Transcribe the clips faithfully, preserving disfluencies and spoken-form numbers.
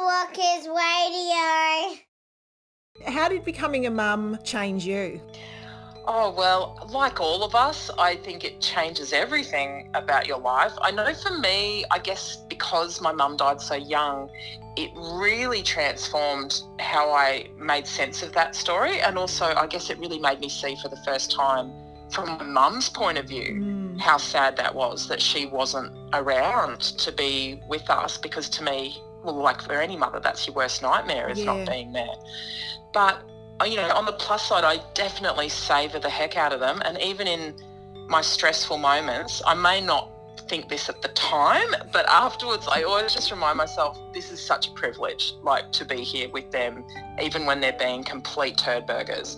Walkers Radio. How did becoming a mum change you? Oh, well, like all of us, I think it changes everything about your life. I know for me, I guess because my mum died so young, it really transformed how I made sense of that story. And also, I guess it really made me see for the first time from my mum's point of view mm. how sad that was, that she wasn't around to be with us, because to me, well, like for any mother, that's your worst nightmare is yeah. not being there. But you know, on the plus side, I definitely savour the heck out of them. And even in my stressful moments, I may not think this at the time, but afterwards I always just remind myself, this is such a privilege, like to be here with them, even when they're being complete turd burgers.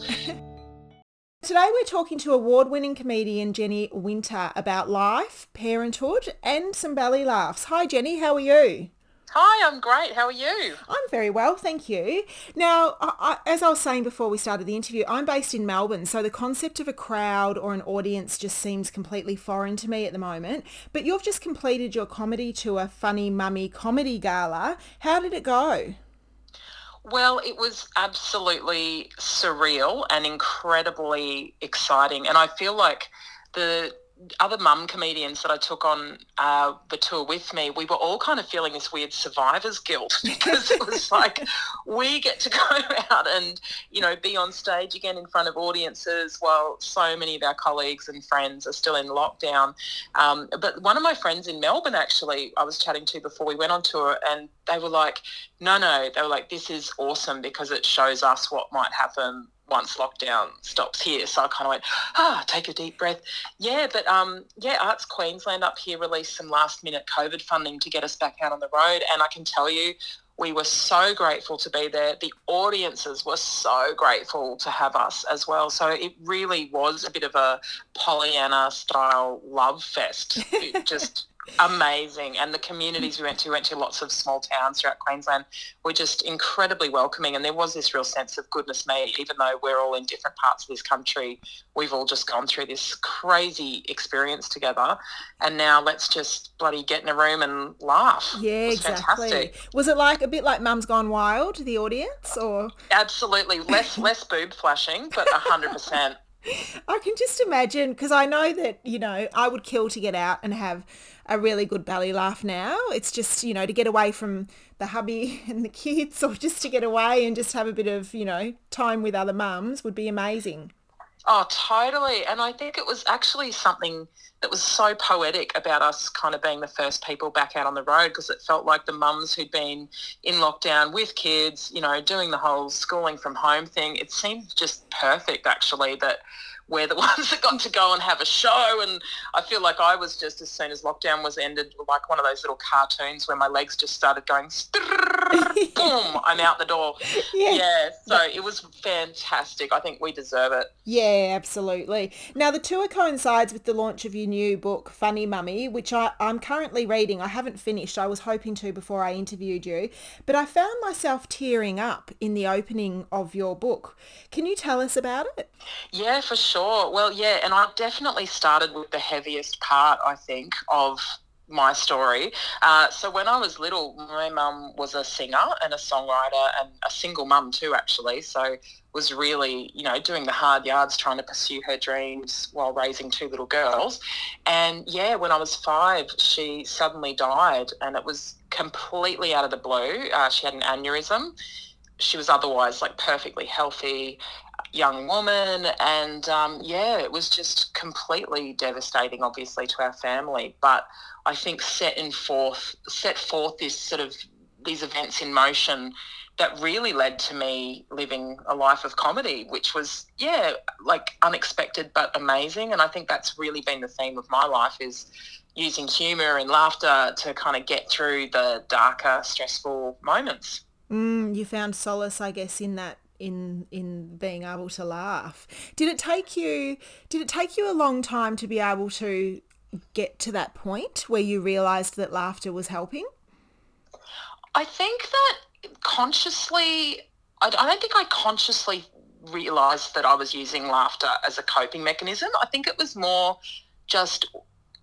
Today we're talking to award-winning comedian Jenny Wynter about life, parenthood and some belly laughs. Hi Jenny, how are you? Hi, I'm great. How are you? I'm very well, thank you. Now, I, I, as I was saying before we started the interview, I'm based in Melbourne, so the concept of a crowd or an audience just seems completely foreign to me at the moment. But you've just completed your comedy tour, Funny Mummy Comedy Gala. How did it go? Well, it was absolutely surreal and incredibly exciting. And I feel like the other mum comedians that I took on uh, the tour with me, we were all kind of feeling this weird survivor's guilt, because it was like, we get to go out and, you know, be on stage again in front of audiences while so many of our colleagues and friends are still in lockdown. Um, but one of my friends in Melbourne, actually, I was chatting to before we went on tour, and they were like, no, no, they were like, this is awesome because it shows us what might happen once lockdown stops here. So I kind of went, ah, take a deep breath. Yeah, but um, yeah, Arts Queensland up here released some last minute COVID funding to get us back out on the road. And I can tell you, we were so grateful to be there. The audiences were so grateful to have us as well. So it really was a bit of a Pollyanna style love fest. It just amazing. And the communities we went to, we went to lots of small towns throughout Queensland, were just incredibly welcoming. And there was this real sense of, goodness me, even though we're all in different parts of this country, we've all just gone through this crazy experience together. And now let's just bloody get in a room and laugh. Yeah, it was exactly. Fantastic. Was it like a bit like Mum's Gone Wild, the audience? Or absolutely. Less, less boob flashing, but one hundred percent. I can just imagine, because I know that, you know, I would kill to get out and have a really good belly laugh now. It's just, you know, to get away from the hubby and the kids, or just to get away and just have a bit of, you know, time with other mums would be amazing. Oh, totally. And I think it was actually something that was so poetic about us kind of being the first people back out on the road, because it felt like the mums who'd been in lockdown with kids, you know, doing the whole schooling from home thing, it seemed just perfect actually that we're the ones that got to go and have a show. And I feel like I was just, as soon as lockdown was ended, like one of those little cartoons where my legs just started going, boom, I'm out the door. Yeah. yeah, so it was fantastic. I think we deserve it. Yeah, absolutely. Now, the tour coincides with the launch of your new book, Funny Mummy, which I, I'm currently reading. I haven't finished. I was hoping to before I interviewed you, but I found myself tearing up in the opening of your book. Can you tell us about it? Yeah, for sure. Sure. Well, yeah, and I definitely started with the heaviest part, I think, of my story. Uh, so when I was little, my mum was a singer and a songwriter and a single mum too, actually. So was really, you know, doing the hard yards trying to pursue her dreams while raising two little girls. And, yeah, when I was five, she suddenly died, and it was completely out of the blue. Uh, she had an aneurysm. She was otherwise, like, perfectly healthy young woman, and um yeah it was just completely devastating, obviously, to our family. But I think set in forth set forth this sort of these events in motion that really led to me living a life of comedy, which was yeah like unexpected but amazing. And I think that's really been the theme of my life, is using humor and laughter to kind of get through the darker, stressful moments. Mm, you found solace, I guess, in that in in being able to laugh. Did it take you did it take you a long time to be able to get to that point where you realised that laughter was helping? I think that consciously, I don't think I consciously realised that I was using laughter as a coping mechanism. I think it was more just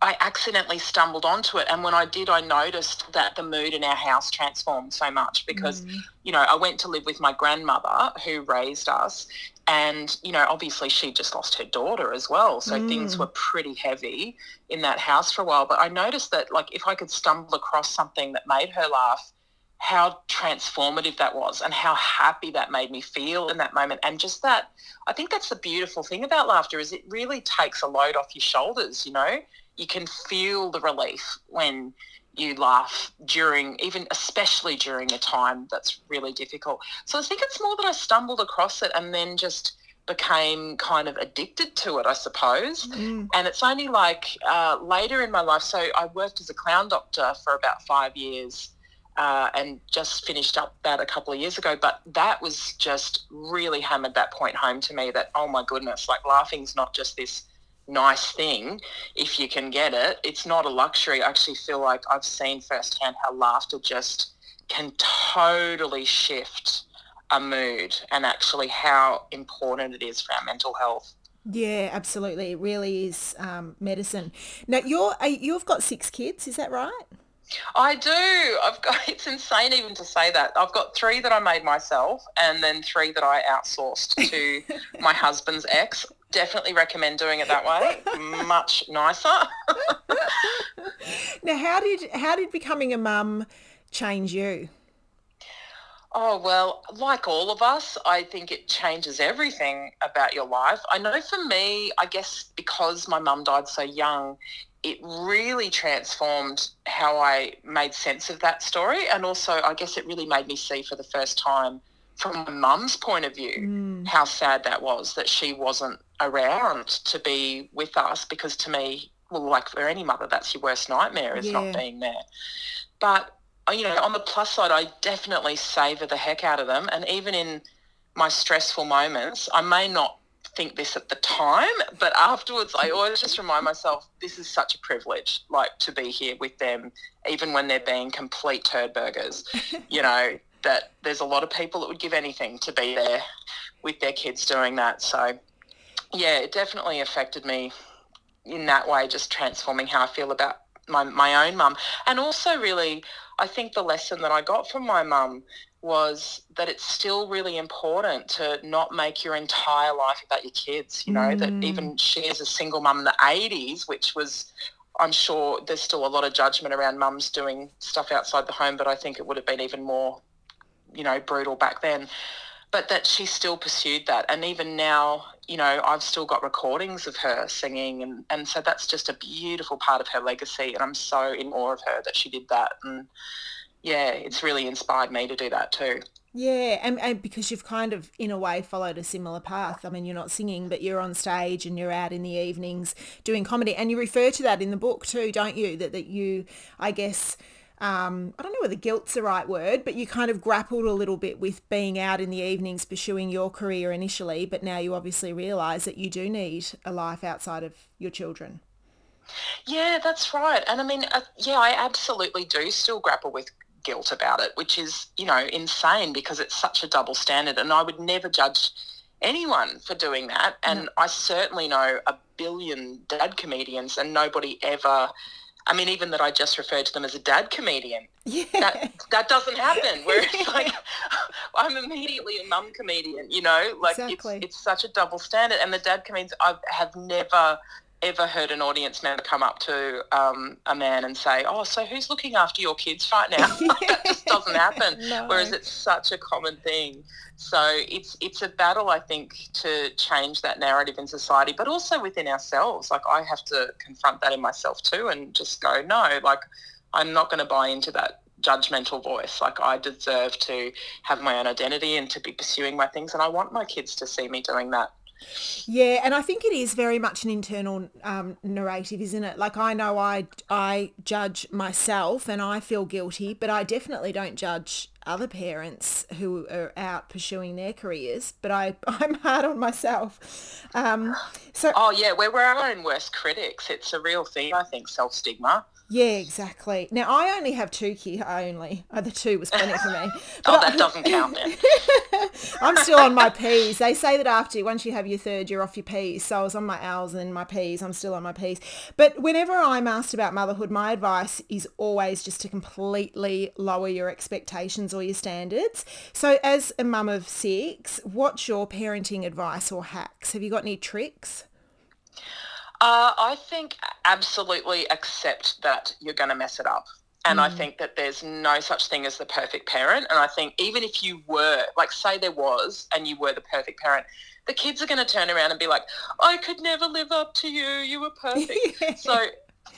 I accidentally stumbled onto it, and when I did, I noticed that the mood in our house transformed so much because, mm. you know, I went to live with my grandmother who raised us, and, you know, obviously she just lost her daughter as well, so mm. things were pretty heavy in that house for a while. But I noticed that, like, if I could stumble across something that made her laugh, how transformative that was and how happy that made me feel in that moment. And just that, I think that's the beautiful thing about laughter, is it really takes a load off your shoulders, you know. You can feel the relief when you laugh during, even especially during a time that's really difficult. So I think it's more that I stumbled across it and then just became kind of addicted to it, I suppose. Mm. And it's only like uh, later in my life, so I worked as a clown doctor for about five years uh, and just finished up that a couple of years ago. But that was just really hammered that point home to me that, oh, my goodness, like laughing's not just this nice thing if you can get it. It's not a luxury. I actually feel like I've seen firsthand how laughter just can totally shift a mood and actually how important it is for our mental health. Yeah, absolutely. It really is um, medicine. Now, you're, you've got six kids, is that right? I do. I've got, it's insane even to say that. I've got three that I made myself and then three that I outsourced to my husband's ex. Definitely recommend doing it that way. Much nicer. Now, how did how did becoming a mum change you? Oh, well, like all of us, I think it changes everything about your life. I know for me, I guess because my mum died so young, it really transformed how I made sense of that story. And also, I guess it really made me see for the first time from my mum's point of view, mm. how sad that was that she wasn't around to be with us, because to me, well, like for any mother, that's your worst nightmare is yeah. not being there. But, you know, on the plus side, I definitely savour the heck out of them. And even in my stressful moments, I may not think this at the time, but afterwards I always just remind myself this is such a privilege, like to be here with them, even when they're being complete turd burgers, you know. That there's a lot of people that would give anything to be there with their kids doing that. So, yeah, it definitely affected me in that way, just transforming how I feel about my, my own mum. And also really, I think the lesson that I got from my mum was that it's still really important to not make your entire life about your kids, you know, mm. that even she is a single mum in the eighties, which was, I'm sure there's still a lot of judgment around mums doing stuff outside the home, but I think it would have been even more, you know, brutal back then, but that she still pursued that. And even now, you know, I've still got recordings of her singing, and, and so that's just a beautiful part of her legacy, and I'm so in awe of her that she did that. And yeah, it's really inspired me to do that too. Yeah, and, and because you've kind of, in a way, followed a similar path. I mean, you're not singing, but you're on stage and you're out in the evenings doing comedy. And you refer to that in the book too, don't you? That that you, I guess, um, I don't know whether guilt's the right word, but you kind of grappled a little bit with being out in the evenings, pursuing your career initially, but now you obviously realise that you do need a life outside of your children. Yeah, that's right. And I mean, uh, yeah, I absolutely do still grapple with guilt about it, which is, you know, insane because it's such a double standard, and I would never judge anyone for doing that. And mm. I certainly know a billion dad comedians, and nobody ever, I mean, even that I just referred to them as a dad comedian, yeah. that that doesn't happen, where it's like I'm immediately a mum comedian, you know, like exactly. it's, it's such a double standard. And the dad comedians, I have never ever heard an audience member come up to um, a man and say, oh, so who's looking after your kids right now? That just doesn't happen, no. Whereas it's such a common thing. So it's it's a battle, I think, to change that narrative in society, but also within ourselves. Like, I have to confront that in myself too and just go, no, like, I'm not going to buy into that judgmental voice. Like, I deserve to have my own identity and to be pursuing my things, and I want my kids to see me doing that. Yeah, and I think it is very much an internal um, narrative, isn't it? Like, I know I, I judge myself and I feel guilty, but I definitely don't judge other parents who are out pursuing their careers, but I, I'm hard on myself. Um, so, oh, yeah, we're, we're our own worst critics. It's a real thing, I think, self-stigma. Yeah, exactly. Now, I only have two kids. I only. Oh, the two was plenty for me. Oh, that I, doesn't count then. I'm still on my P's. They say that after, once you have your third, you're off your P's. So I was on my L's and my P's. I'm still on my P's. But whenever I'm asked about motherhood, my advice is always just to completely lower your expectations or your standards. So as a mum of six, what's your parenting advice or hacks? Have you got any tricks? Uh, I think absolutely accept that you're going to mess it up. And mm. I think that there's no such thing as the perfect parent. And I think even if you were, like say there was, and you were the perfect parent, the kids are going to turn around and be like, I could never live up to you. You were perfect. Yeah. So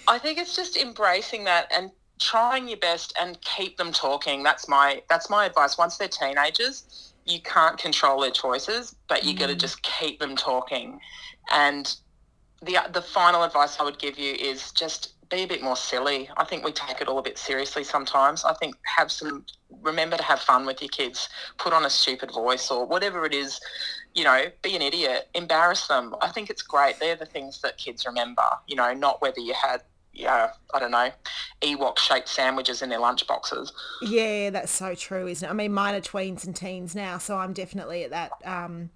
I think it's just embracing that and trying your best and keep them talking. That's my, that's my advice. Once they're teenagers, you can't control their choices, but you mm. got to just keep them talking. And The the final advice I would give you is just be a bit more silly. I think we take it all a bit seriously sometimes. I think have some remember to have fun with your kids. Put on a stupid voice or whatever it is, you know, be an idiot. Embarrass them. I think it's great. They're the things that kids remember, you know, not whether you had, yeah, I don't know, Ewok-shaped sandwiches in their lunch boxes. Yeah, that's so true, isn't it? I mean, mine are tweens and teens now, so I'm definitely at that um,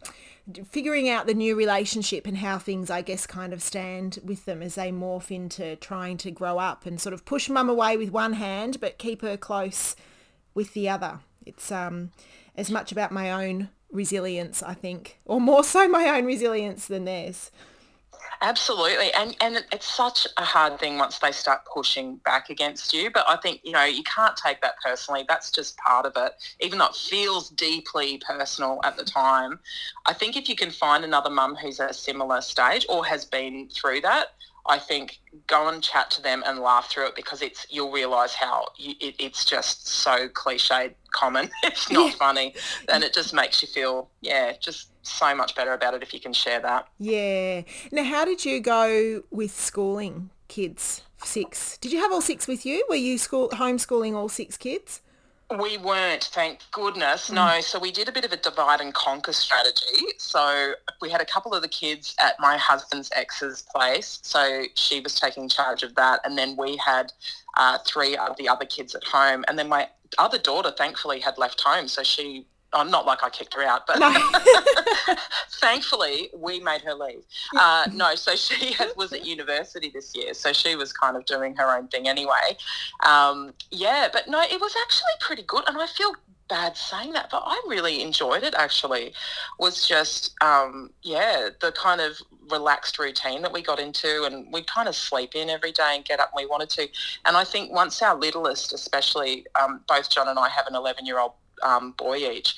figuring out the new relationship and how things, I guess, kind of stand with them as they morph into trying to grow up and sort of push mum away with one hand but keep her close with the other. It's um, as much about my own resilience, I think, or more so my own resilience than theirs. Absolutely. And and it's such a hard thing once they start pushing back against you. But I think, you know, you can't take that personally. That's just part of it. Even though it feels deeply personal at the time, I think if you can find another mum who's at a similar stage or has been through that, I think go and chat to them and laugh through it because it's you'll realise how you, it, it's just so cliched common. It's not yeah. funny. And it just makes you feel, yeah, just so much better about it if you can share that. Yeah. Now, how did you go with schooling kids, six? Did you have all six with you? Were you school homeschooling all six kids? We weren't, thank goodness, no. So we did a bit of a divide and conquer strategy. So we had a couple of the kids at my husband's ex's place, so she was taking charge of that, and then we had uh, three of the other kids at home. And then my other daughter, thankfully, had left home, so she... Oh, not like I kicked her out, but no. Thankfully we made her leave. Uh, no, so she had, was at university this year, so she was kind of doing her own thing anyway. Um, yeah, but no, it was actually pretty good, and I feel bad saying that, but I really enjoyed it actually. Was just, um, yeah, the kind of relaxed routine that we got into, and we kind of sleep in every day and get up when we wanted to. And I think once our littlest, especially, um, both John and I have an eleven-year-old Um, boy each,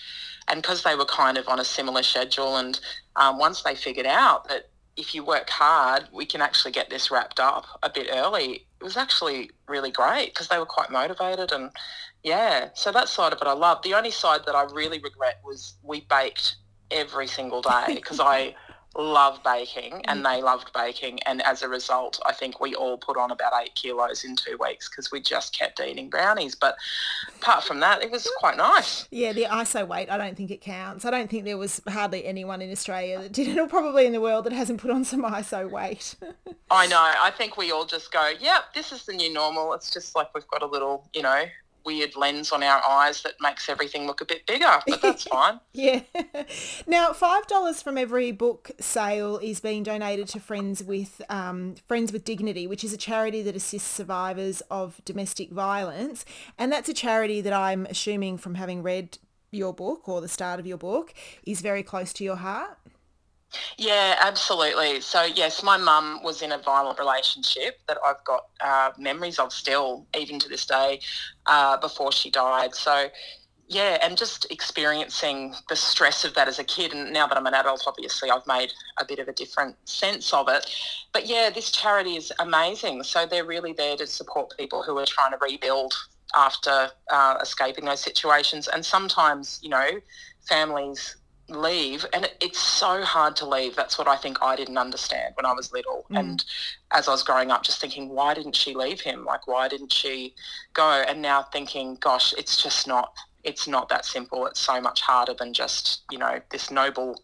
and because they were kind of on a similar schedule, and um, once they figured out that if you work hard we can actually get this wrapped up a bit early, it was actually really great because they were quite motivated. And yeah, so that side of it I loved. The only side that I really regret was we baked every single day because I love baking and they loved baking, and as a result I think we all put on about eight kilos in two weeks because we just kept eating brownies. But apart from that, it was quite nice. Yeah, the I S O weight, I don't think it counts. I don't think there was hardly anyone in Australia that did it, or probably in the world, that hasn't put on some I S O weight. I know. I think we all just go, yep, this is the new normal. It's just like we've got a little, you know, weird lens on our eyes that makes everything look a bit bigger, but that's fine. Yeah. Now, five dollars from every book sale is being donated to Friends with um, Friends with Dignity, which is a charity that assists survivors of domestic violence. And that's a charity that I'm assuming, from having read your book or the start of your book, is very close to your heart. Yeah, absolutely. So, yes, my mum was in a violent relationship that I've got uh, memories of still, even to this day, uh, before she died. So, yeah, and just experiencing the stress of that as a kid. And now that I'm an adult, obviously, I've made a bit of a different sense of it. But, yeah, this charity is amazing. So they're really there to support people who are trying to rebuild after uh, escaping those situations. And sometimes, you know, families leave, and it's so hard to leave. That's what I think I didn't understand when I was little. Mm. And as I was growing up, just thinking, why didn't she leave him? Like, why didn't she go? And now thinking, gosh, it's just not, it's not that simple. It's so much harder than just, you know, this noble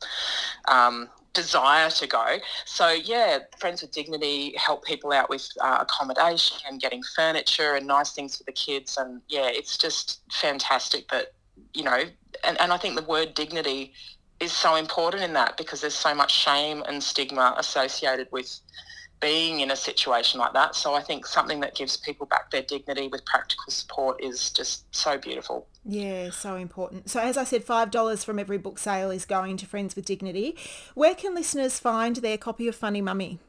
um, desire to go. So yeah, Friends with Dignity help people out with uh, accommodation and getting furniture and nice things for the kids, and yeah, it's just fantastic that, you know, and, and I think the word dignity is so important in that, because there's so much shame and stigma associated with being in a situation like that. So I think something that gives people back their dignity with practical support is just so beautiful. Yeah, so important. So as I said, five dollars from every book sale is going to Friends with Dignity. Where can listeners find their copy of Funny Mummy?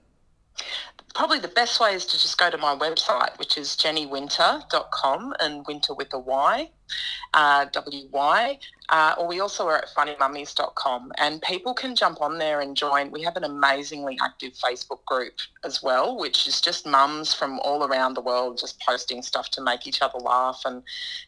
Probably the best way is to just go to my website, which is jenny wynter dot com, and Winter with a Y, uh, W Y, uh, or we also are at funny mummies dot com, and people can jump on there and join. We have an amazingly active Facebook group as well, which is just mums from all around the world just posting stuff to make each other laugh, and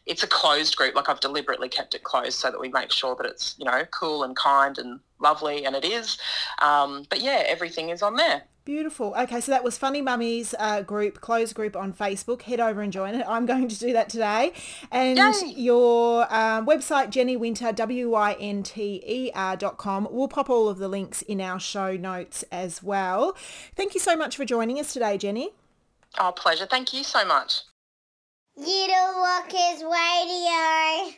it's a closed group. Like, I've deliberately kept it closed so that we make sure that it's, you know, cool and kind and lovely, and it is. Um, but, yeah, everything is on there. Beautiful. Okay, so that was Funny Mummies uh, group, closed group on Facebook. Head over and join it. I'm going to do that today. And Yay. your um, website, jennywynter, W Y N T E R dot com. We'll pop all of the links in our show notes as well. Thank you so much for joining us today, Jenny. Oh, pleasure. Thank you so much. Little Walkers Radio.